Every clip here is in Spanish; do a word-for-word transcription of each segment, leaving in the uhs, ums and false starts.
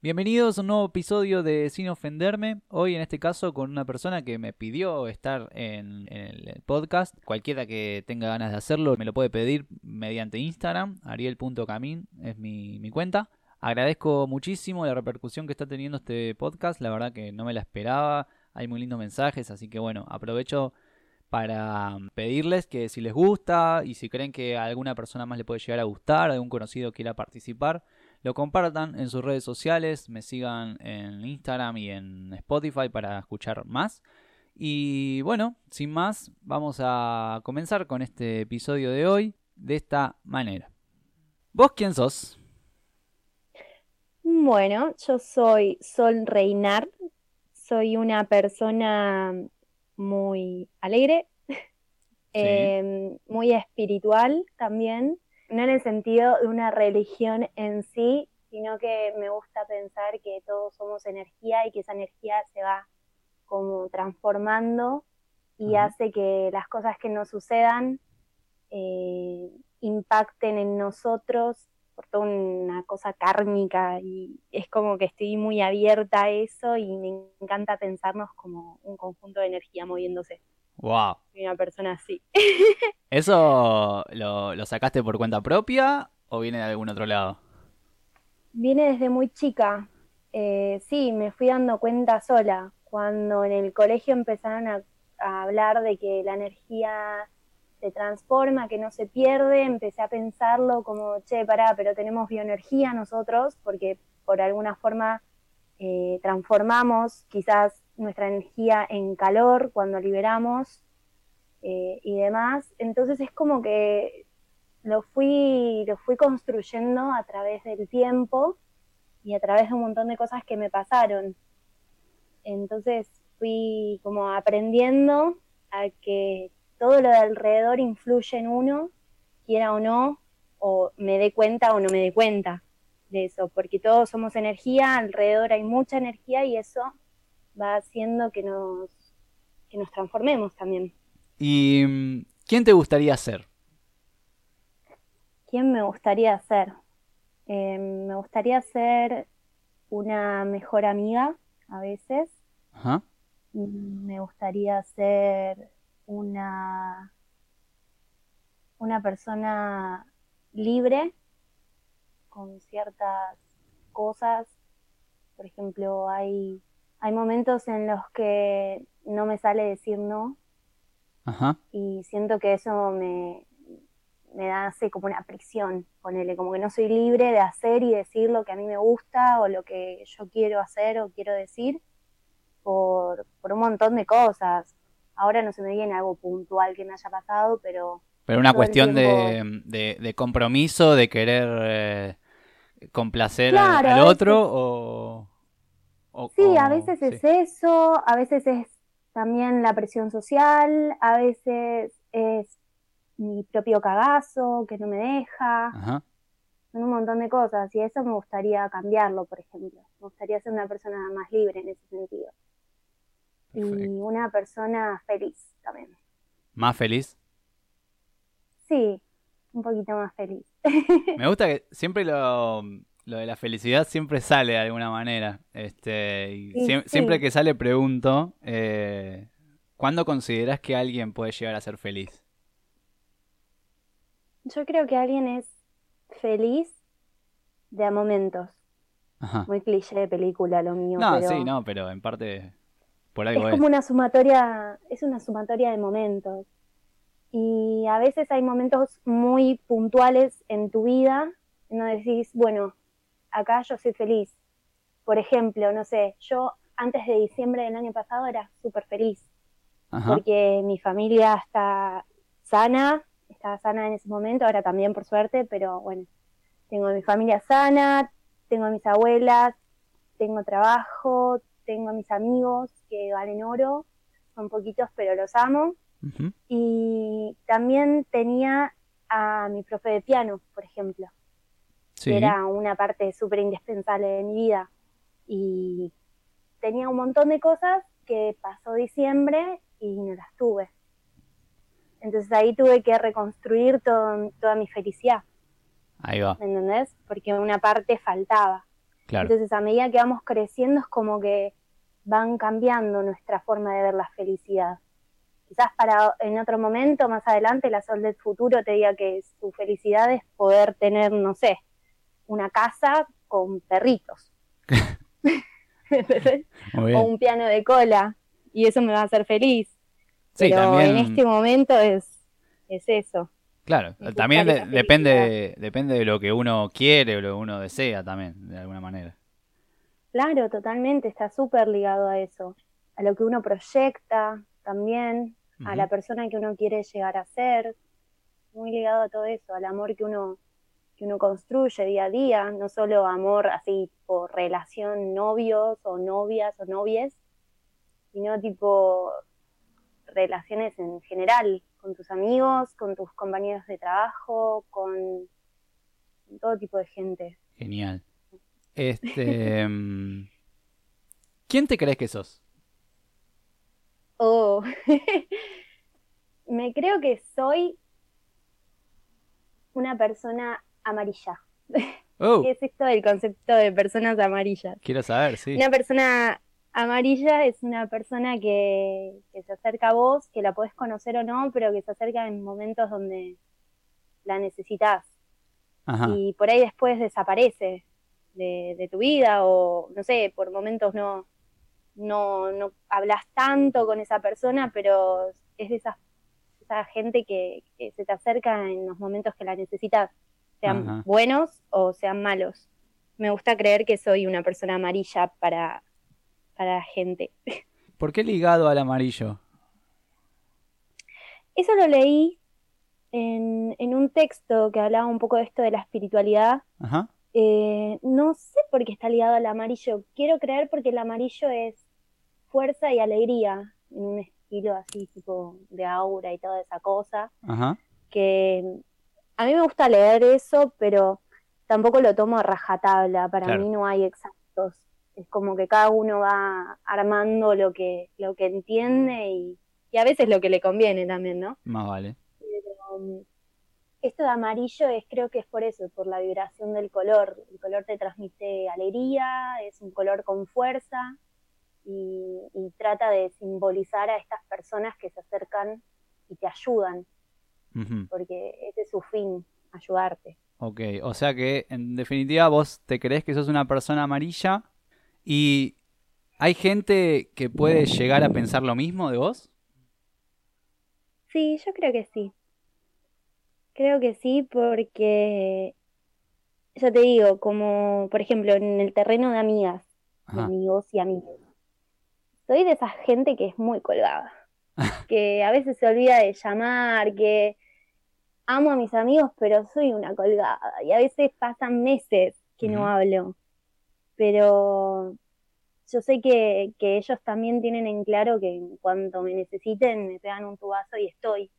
Bienvenidos a un nuevo episodio de Sin Ofenderme, hoy en este caso con una persona que me pidió estar en, en el podcast. Cualquiera que tenga ganas de hacerlo me lo puede pedir mediante Instagram, ariel punto camin es mi, mi cuenta. Agradezco muchísimo la repercusión que está teniendo este podcast, la verdad que no me la esperaba, hay muy lindos mensajes, así que bueno, aprovecho para pedirles que si les gusta y si creen que a alguna persona más le puede llegar a gustar, algún conocido quiera participar, lo compartan en sus redes sociales, me sigan en Instagram y en Spotify para escuchar más. Y bueno, sin más, vamos a comenzar con este episodio de hoy de esta manera. ¿Vos quién sos? Bueno, yo soy Sol Reynard, soy una persona muy alegre, sí. eh, muy espiritual también. No en el sentido de una religión en sí, sino que me gusta pensar que todos somos energía y que esa energía se va como transformando y uh-huh. hace que las cosas que nos sucedan eh, impacten en nosotros por toda una cosa kármica. Y es como que estoy muy abierta a eso y me encanta pensarnos como un conjunto de energía moviéndose. Wow. Soy una persona así. ¿Eso lo, lo sacaste por cuenta propia o viene de algún otro lado? Viene desde muy chica. Eh, sí, me fui dando cuenta sola. Cuando en el colegio empezaron a, a hablar de que la energía se transforma, que no se pierde, empecé a pensarlo como, che, pará, pero tenemos bioenergía nosotros, porque por alguna forma eh, transformamos quizás nuestra energía en calor cuando liberamos eh, y demás. Entonces es como que lo fui, lo fui construyendo a través del tiempo y a través de un montón de cosas que me pasaron. Entonces fui como aprendiendo a que todo lo de alrededor influye en uno, quiera o no, o me dé cuenta o no me dé cuenta de eso, porque todos somos energía, alrededor hay mucha energía y eso va haciendo que nos, que nos transformemos también. ¿Y quién te gustaría ser? ¿Quién me gustaría ser? Eh, me gustaría ser una mejor amiga a veces. Ajá. Me gustaría ser una, una persona libre con ciertas cosas. Por ejemplo, hay... Hay momentos en los que no me sale decir no. Ajá. Y siento que eso me, me hace como una prisión, ponele, como que no soy libre de hacer y decir lo que a mí me gusta o lo que yo quiero hacer o quiero decir por, por un montón de cosas. Ahora no se me viene algo puntual que me haya pasado, pero... Pero una cuestión tiempo... de, de, de compromiso, de querer eh, complacer claro, al, al otro es... o... O, sí, o, a veces sí. Es eso, a veces es también la presión social, a veces es mi propio cagazo que no me deja, ajá. Son un montón de cosas y eso me gustaría cambiarlo, por ejemplo. Me gustaría ser una persona más libre en ese sentido. Perfecto. Y una persona feliz también. ¿Más feliz? Sí, un poquito más feliz. Me gusta que siempre lo... Lo de la felicidad siempre sale de alguna manera. Este, y sí, sie- sí. Siempre que sale pregunto, eh, ¿cuándo consideras que alguien puede llegar a ser feliz? Yo creo que alguien es feliz de a momentos. Ajá. Muy cliché de película lo mío. No, pero sí, no, pero en parte por algo es. Es como una sumatoria, es una sumatoria de momentos. Y a veces hay momentos muy puntuales en tu vida en donde decís, bueno... Acá yo soy feliz. Por ejemplo, no sé, yo antes de diciembre del año pasado era súper feliz. Ajá. Porque mi familia está sana, estaba sana en ese momento, ahora también por suerte, pero bueno, tengo mi familia sana, tengo a mis abuelas, tengo trabajo, tengo a mis amigos que valen oro, son poquitos pero los amo. Uh-huh. Y también tenía a mi profe de piano, por ejemplo. Sí. Era una parte súper indispensable de mi vida y tenía un montón de cosas que pasó diciembre y no las tuve. Entonces ahí tuve que reconstruir todo, toda mi felicidad. Ahí va. ¿Me entendés? Porque una parte faltaba. Claro. Entonces, a medida que vamos creciendo es como que van cambiando nuestra forma de ver la felicidad. Quizás para en otro momento, más adelante, la Sol del futuro te diga que su felicidad es poder tener, no sé, una casa con perritos. O un piano de cola, y eso me va a hacer feliz. Sí, pero también... en este momento es, es eso. Claro, es también de, depende, depende de lo que uno quiere o lo que uno desea también, de alguna manera. Claro, totalmente, está súper ligado a eso, a lo que uno proyecta también, uh-huh. a la persona que uno quiere llegar a ser, muy ligado a todo eso, al amor que uno... que uno construye día a día, no solo amor así por relación novios o novias o novies, sino tipo relaciones en general, con tus amigos, con tus compañeros de trabajo, con todo tipo de gente. Genial. Este, ¿quién te crees que sos? Oh, me creo que soy una persona amarilla. Oh. ¿Qué es esto del concepto de personas amarillas? Quiero saber, sí. Una persona amarilla es una persona que, que se acerca a vos, que la podés conocer o no, pero que se acerca en momentos donde la necesitás. Ajá. Y por ahí después desaparece de, de tu vida o, no sé, por momentos no, no, no hablas tanto con esa persona, pero es de esas, esa gente que, que se te acerca en los momentos que la necesitas. Sean Ajá. buenos o sean malos. Me gusta creer que soy una persona amarilla para, para la gente. ¿Por qué ligado al amarillo? Eso lo leí en, en un texto que hablaba un poco de esto de la espiritualidad. Ajá. Eh, no sé por qué está ligado al amarillo. Quiero creer porque el amarillo es fuerza y alegría, en un estilo así tipo de aura y toda esa cosa. Ajá. Que... a mí me gusta leer eso, pero tampoco lo tomo a rajatabla. Para claro. mí no hay exactos. Es como que cada uno va armando lo que lo que entiende y, y a veces lo que le conviene también, ¿no? Más vale. Pero, um, esto de amarillo es creo que es por eso, por la vibración del color. El color te transmite alegría, es un color con fuerza y, y trata de simbolizar a estas personas que se acercan y te ayudan. Porque ese es su fin, ayudarte. Ok, o sea que en definitiva vos te crees que sos una persona amarilla y ¿hay gente que puede llegar a pensar lo mismo de vos? Sí, yo creo que sí. Creo que sí porque, ya te digo, como por ejemplo en el terreno de amigas, de amigos y amigas, soy de esa gente que es muy colgada. Que a veces se olvida de llamar, que amo a mis amigos, pero soy una colgada. Y a veces pasan meses que uh-huh. no hablo. Pero yo sé que, que ellos también tienen en claro que en cuanto me necesiten, me pegan un tubazo y estoy.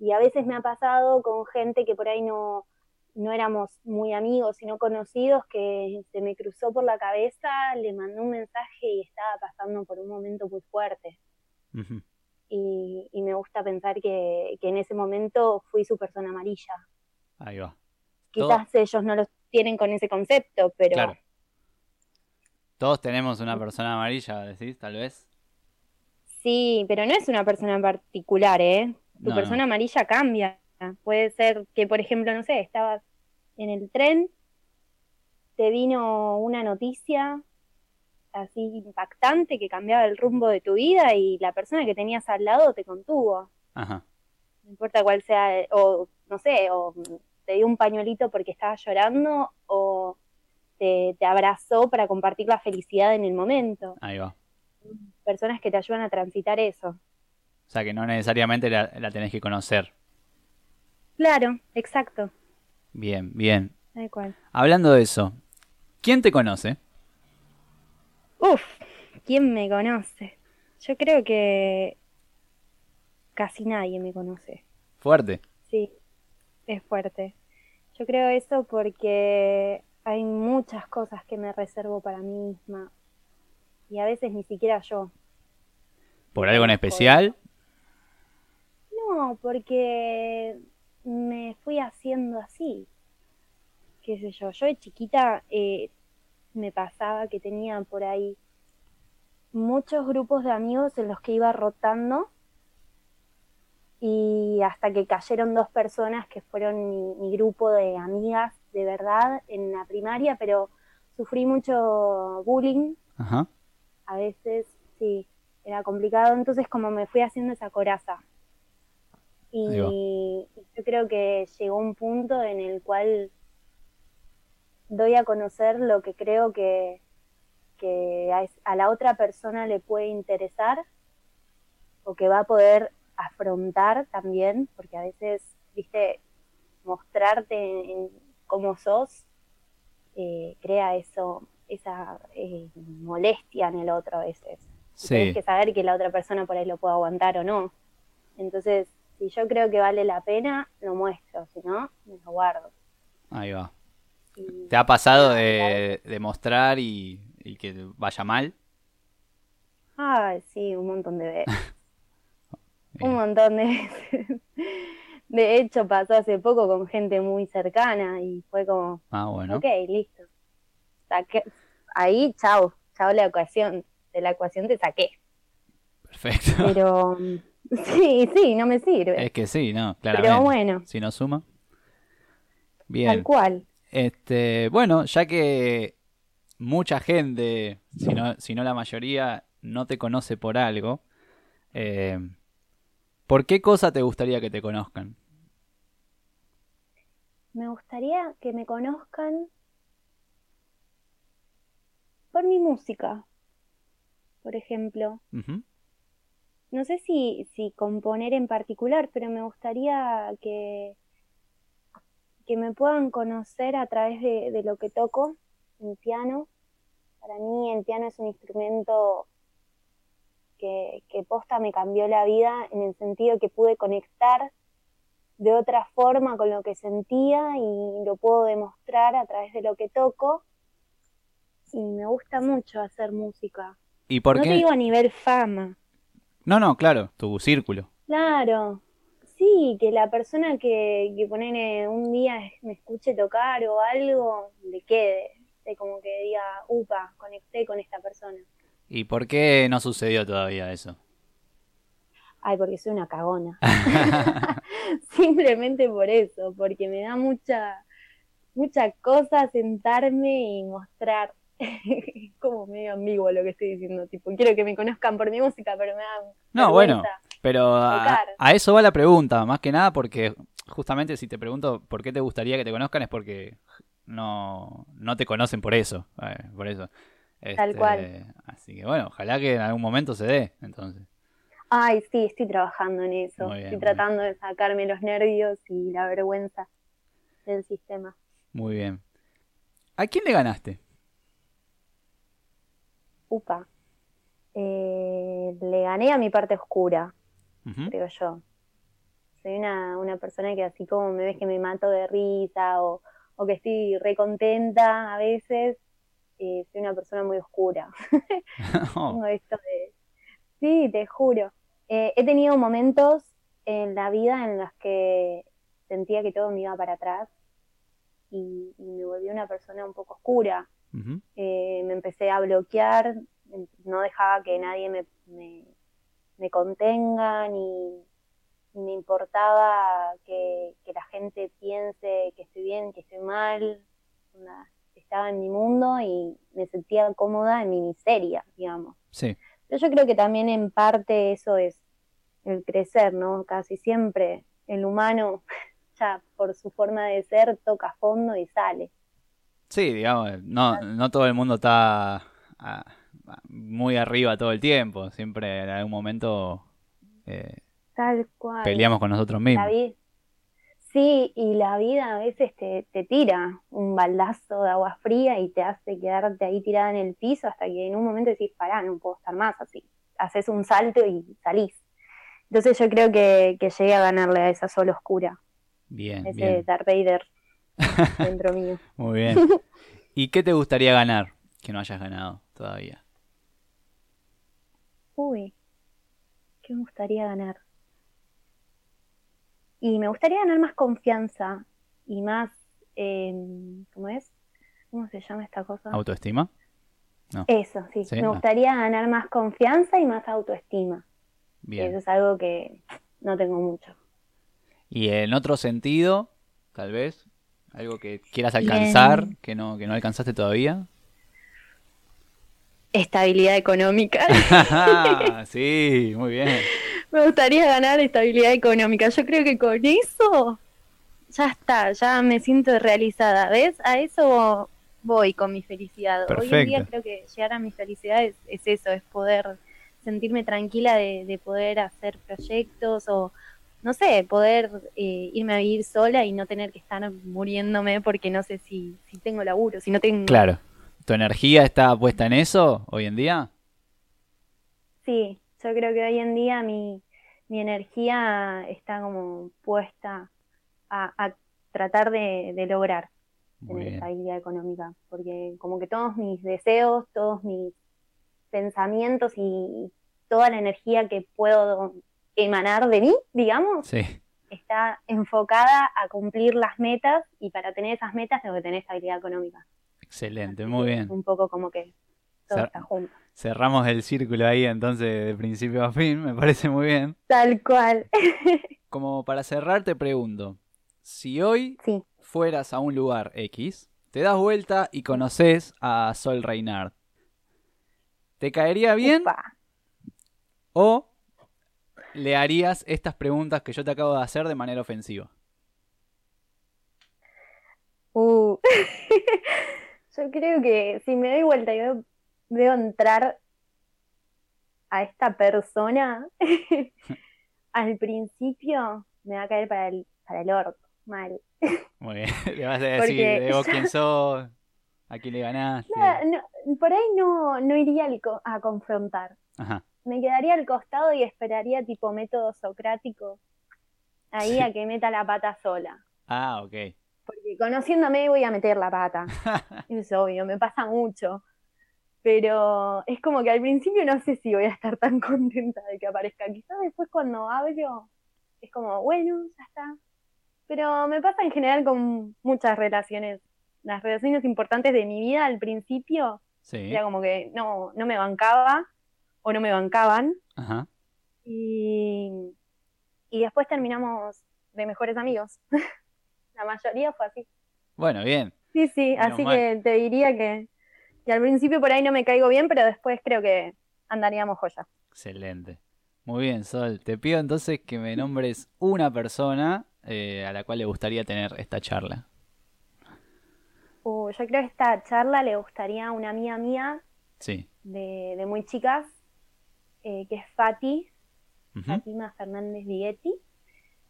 Y a veces me ha pasado con gente que por ahí no, no éramos muy amigos, sino conocidos, que se me cruzó por la cabeza, le mandé un mensaje y estaba pasando por un momento muy fuerte. Uh-huh. Y, y me gusta pensar que, que en ese momento fui su persona amarilla. Ahí va. Quizás ¿Todo? ellos no los tienen con ese concepto, pero... Claro. Todos tenemos una persona amarilla, decís, tal vez. Sí, pero no es una persona en particular, ¿eh? Tu no, persona no. amarilla cambia. Puede ser que, por ejemplo, no sé, estabas en el tren, te vino una noticia... así impactante que cambiaba el rumbo de tu vida y la persona que tenías al lado te contuvo. Ajá. No importa cuál sea, o no sé, o te dio un pañuelito porque estabas llorando o te, te abrazó para compartir la felicidad en el momento. Ahí va. Personas que te ayudan a transitar eso. O sea que no necesariamente la, la tenés que conocer. Claro, exacto. Bien, bien. Tal cual. Hablando de eso, ¿quién te conoce? Uf, ¿quién me conoce? Yo creo que casi nadie me conoce. Fuerte. Sí, es fuerte. Yo creo eso porque hay muchas cosas que me reservo para mí misma. Y a veces ni siquiera yo. ¿Por algo en especial? No, porque me fui haciendo así. Qué sé yo, yo de chiquita... Eh, me pasaba que tenía por ahí muchos grupos de amigos en los que iba rotando, y hasta que cayeron dos personas que fueron mi, mi grupo de amigas de verdad en la primaria, pero sufrí mucho bullying. Ajá. A veces, sí, era complicado, entonces como me fui haciendo esa coraza. Y yo creo que llegó un punto en el cual doy a conocer lo que creo que, que a, a la otra persona le puede interesar o que va a poder afrontar también, porque a veces, viste, mostrarte en, en cómo sos eh, crea eso, esa eh, molestia en el otro a veces. Sí. Tienes que saber que la otra persona por ahí lo puede aguantar o no. Entonces, si yo creo que vale la pena, lo muestro, si no, me lo guardo. Ahí va. Y ¿te ha pasado de, de mostrar y, y que vaya mal? Ah, sí, un montón de veces. un montón de veces. De hecho, pasó hace poco con gente muy cercana y fue como, ah, bueno. Ok, listo. Saqué. Ahí, chao, chao la ecuación. De la ecuación te saqué. Perfecto. Pero... sí, sí, no me sirve. Es que sí, no, claramente. Pero bueno. Si no suma. Bien. Tal cual. Este, bueno, ya que mucha gente, si no, si no la mayoría, no te conoce por algo, eh, ¿por qué cosa te gustaría que te conozcan? Me gustaría que me conozcan por mi música, por ejemplo. Uh-huh. No sé si, si componer en particular, pero me gustaría que, que me puedan conocer a través de, de lo que toco, el piano. Para mí el piano es un instrumento que, que posta me cambió la vida, en el sentido que pude conectar de otra forma con lo que sentía y lo puedo demostrar a través de lo que toco. Y me gusta mucho hacer música. ¿Y por qué? No te digo a nivel fama. No, no, claro, tu círculo. Claro, sí, que la persona que, que ponen un día me escuche tocar o algo, le quede, de como que diga, upa, conecté con esta persona. ¿Y por qué no sucedió todavía eso? Ay, porque soy una cagona. Simplemente por eso, porque me da mucha, mucha cosa sentarme y mostrar. Es como medio ambiguo lo que estoy diciendo, tipo, quiero que me conozcan por mi música, pero me dan no, bueno, pero a, a eso va la pregunta, más que nada, porque justamente si te pregunto por qué te gustaría que te conozcan es porque no, no te conocen por eso, eh, por eso. Este, tal cual. Así que bueno, ojalá que en algún momento se dé, entonces. Ay, sí, estoy trabajando en eso, bien, estoy tratando bien. de sacarme los nervios y la vergüenza del sistema. Muy bien. ¿A quién le ganaste? Upa, eh, le gané a mi parte oscura, uh-huh. creo yo. Soy una, una persona que así como me ves que me mato de risa o, o que estoy re contenta a veces, eh, soy una persona muy oscura. Oh. Tengo esto de... Sí, te juro. Eh, he tenido momentos en la vida en los que sentía que todo me iba para atrás y, y me volví una persona un poco oscura. Uh-huh. Eh, me empecé a bloquear, no dejaba que nadie me, me, me contenga, ni, ni me importaba que, que la gente piense que estoy bien, que estoy mal. Una, estaba en mi mundo y me sentía cómoda en mi miseria, digamos. Sí. Pero yo creo que también en parte eso es el crecer, ¿no? Casi siempre el humano, ya por su forma de ser, toca fondo y sale. Sí, digamos, no, no todo el mundo está a, a, muy arriba todo el tiempo. Siempre en algún momento eh, tal cual. Peleamos con nosotros mismos. Vi- sí, y la vida a veces te, te tira un baldazo de agua fría y te hace quedarte ahí tirada en el piso hasta que en un momento decís, pará, no puedo estar más así. Haces un salto y salís. Entonces yo creo que, que llegué a ganarle a esa sol oscura. Bien, ese bien. Darth Vader. Dentro mío. Muy bien. ¿Y qué te gustaría ganar que no hayas ganado todavía? Uy, ¿qué me gustaría ganar? Y me gustaría ganar más confianza y más, eh, ¿cómo es? ¿Cómo se llama esta cosa? ¿Autoestima? No. Eso, sí. sí. Me gustaría ah. ganar más confianza y más autoestima. Bien. Eso es algo que no tengo mucho. Y en otro sentido, tal vez, algo que quieras alcanzar, Bien. que no que no alcanzaste todavía. Estabilidad económica. Sí, muy bien. Me gustaría ganar estabilidad económica. Yo creo que con eso ya está, ya me siento realizada. ¿Ves? A eso voy con mi felicidad. Perfecto. Hoy en día creo que llegar a mi felicidad es, es eso, es poder sentirme tranquila de, de poder hacer proyectos o, no sé, poder eh, irme a vivir sola y no tener que estar muriéndome porque no sé si, si tengo laburo, si no tengo... Claro. ¿Tu energía está puesta en eso hoy en día? Sí, yo creo que hoy en día mi, mi energía está como puesta a, a tratar de, de lograr tener esa estabilidad económica, porque como que todos mis deseos, todos mis pensamientos y toda la energía que puedo emanar de mí, digamos, sí. está enfocada a cumplir las metas, y para tener esas metas tengo que tener estabilidad económica. Excelente, muy bien. Un poco como que todo Cer- está junto. Cerramos el círculo ahí entonces de principio a fin, me parece muy bien. Tal cual. Como para cerrar te pregunto, si hoy sí. fueras a un lugar X, te das vuelta y conoces a Sol Reynard, ¿te caería bien? Upa. ¿O le harías estas preguntas que yo te acabo de hacer de manera ofensiva? Uh... Yo creo que si me doy vuelta y veo, veo entrar a esta persona, al principio me va a caer para el, para el orto, mal. Muy bien, le vas a decir de vos yo... quién sos, a quién le ganaste. No, no, por ahí no, no iría co- a confrontar. Ajá. Me quedaría al costado y esperaría tipo método socrático ahí sí. a que meta la pata sola. Ah, ok. Porque conociéndome voy a meter la pata, es obvio, me pasa mucho, pero es como que al principio no sé si voy a estar tan contenta de que aparezca, quizás después cuando hablo es como, bueno, ya está, pero me pasa en general con muchas relaciones, las relaciones importantes de mi vida al principio, sí. era como que no, no me bancaba o no me bancaban, Ajá. Y, y después terminamos de mejores amigos. La mayoría fue así. Bueno, bien. Sí, sí, Menos así mal. Que te diría que, que al principio por ahí no me caigo bien, pero después creo que andaríamos joya. Excelente. Muy bien, Sol. Te pido entonces que me nombres una persona eh, a la cual le gustaría tener esta charla. Uh, yo creo que esta charla le gustaría a una amiga mía sí. de, de muy chicas, eh, que es Fati, uh-huh. Fatima Fernández Vigetti.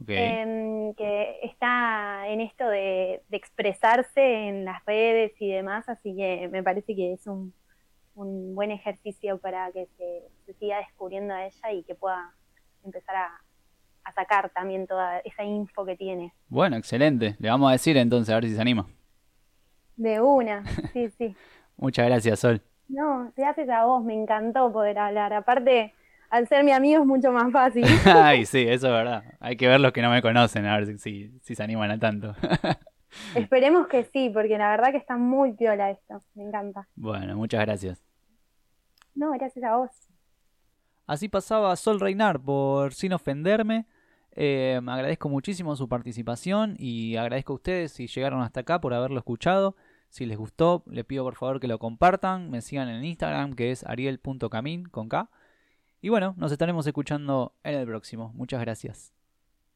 Okay. Eh, que está en esto de, de expresarse en las redes y demás, así que me parece que es un, un buen ejercicio para que se, se siga descubriendo a ella y que pueda empezar a, a sacar también toda esa info que tiene. Bueno, excelente, le vamos a decir entonces a ver si se anima. De una, sí, sí. Muchas gracias, Sol. No, gracias a vos, me encantó poder hablar, aparte... Al ser mi amigo es mucho más fácil. Ay, sí, eso es verdad. Hay que ver los que no me conocen, a ver si, si, si se animan a tanto. Esperemos que sí, porque la verdad que está muy piola esto. Me encanta. Bueno, muchas gracias. No, gracias a vos. Así pasaba Sol Reynard por Sin Ofenderme. Eh, agradezco muchísimo su participación y agradezco a ustedes si llegaron hasta acá por haberlo escuchado. Si les gustó, les pido por favor que lo compartan. Me sigan en Instagram, que es ariel punto camin, con K. Y bueno, nos estaremos escuchando en el próximo. Muchas gracias.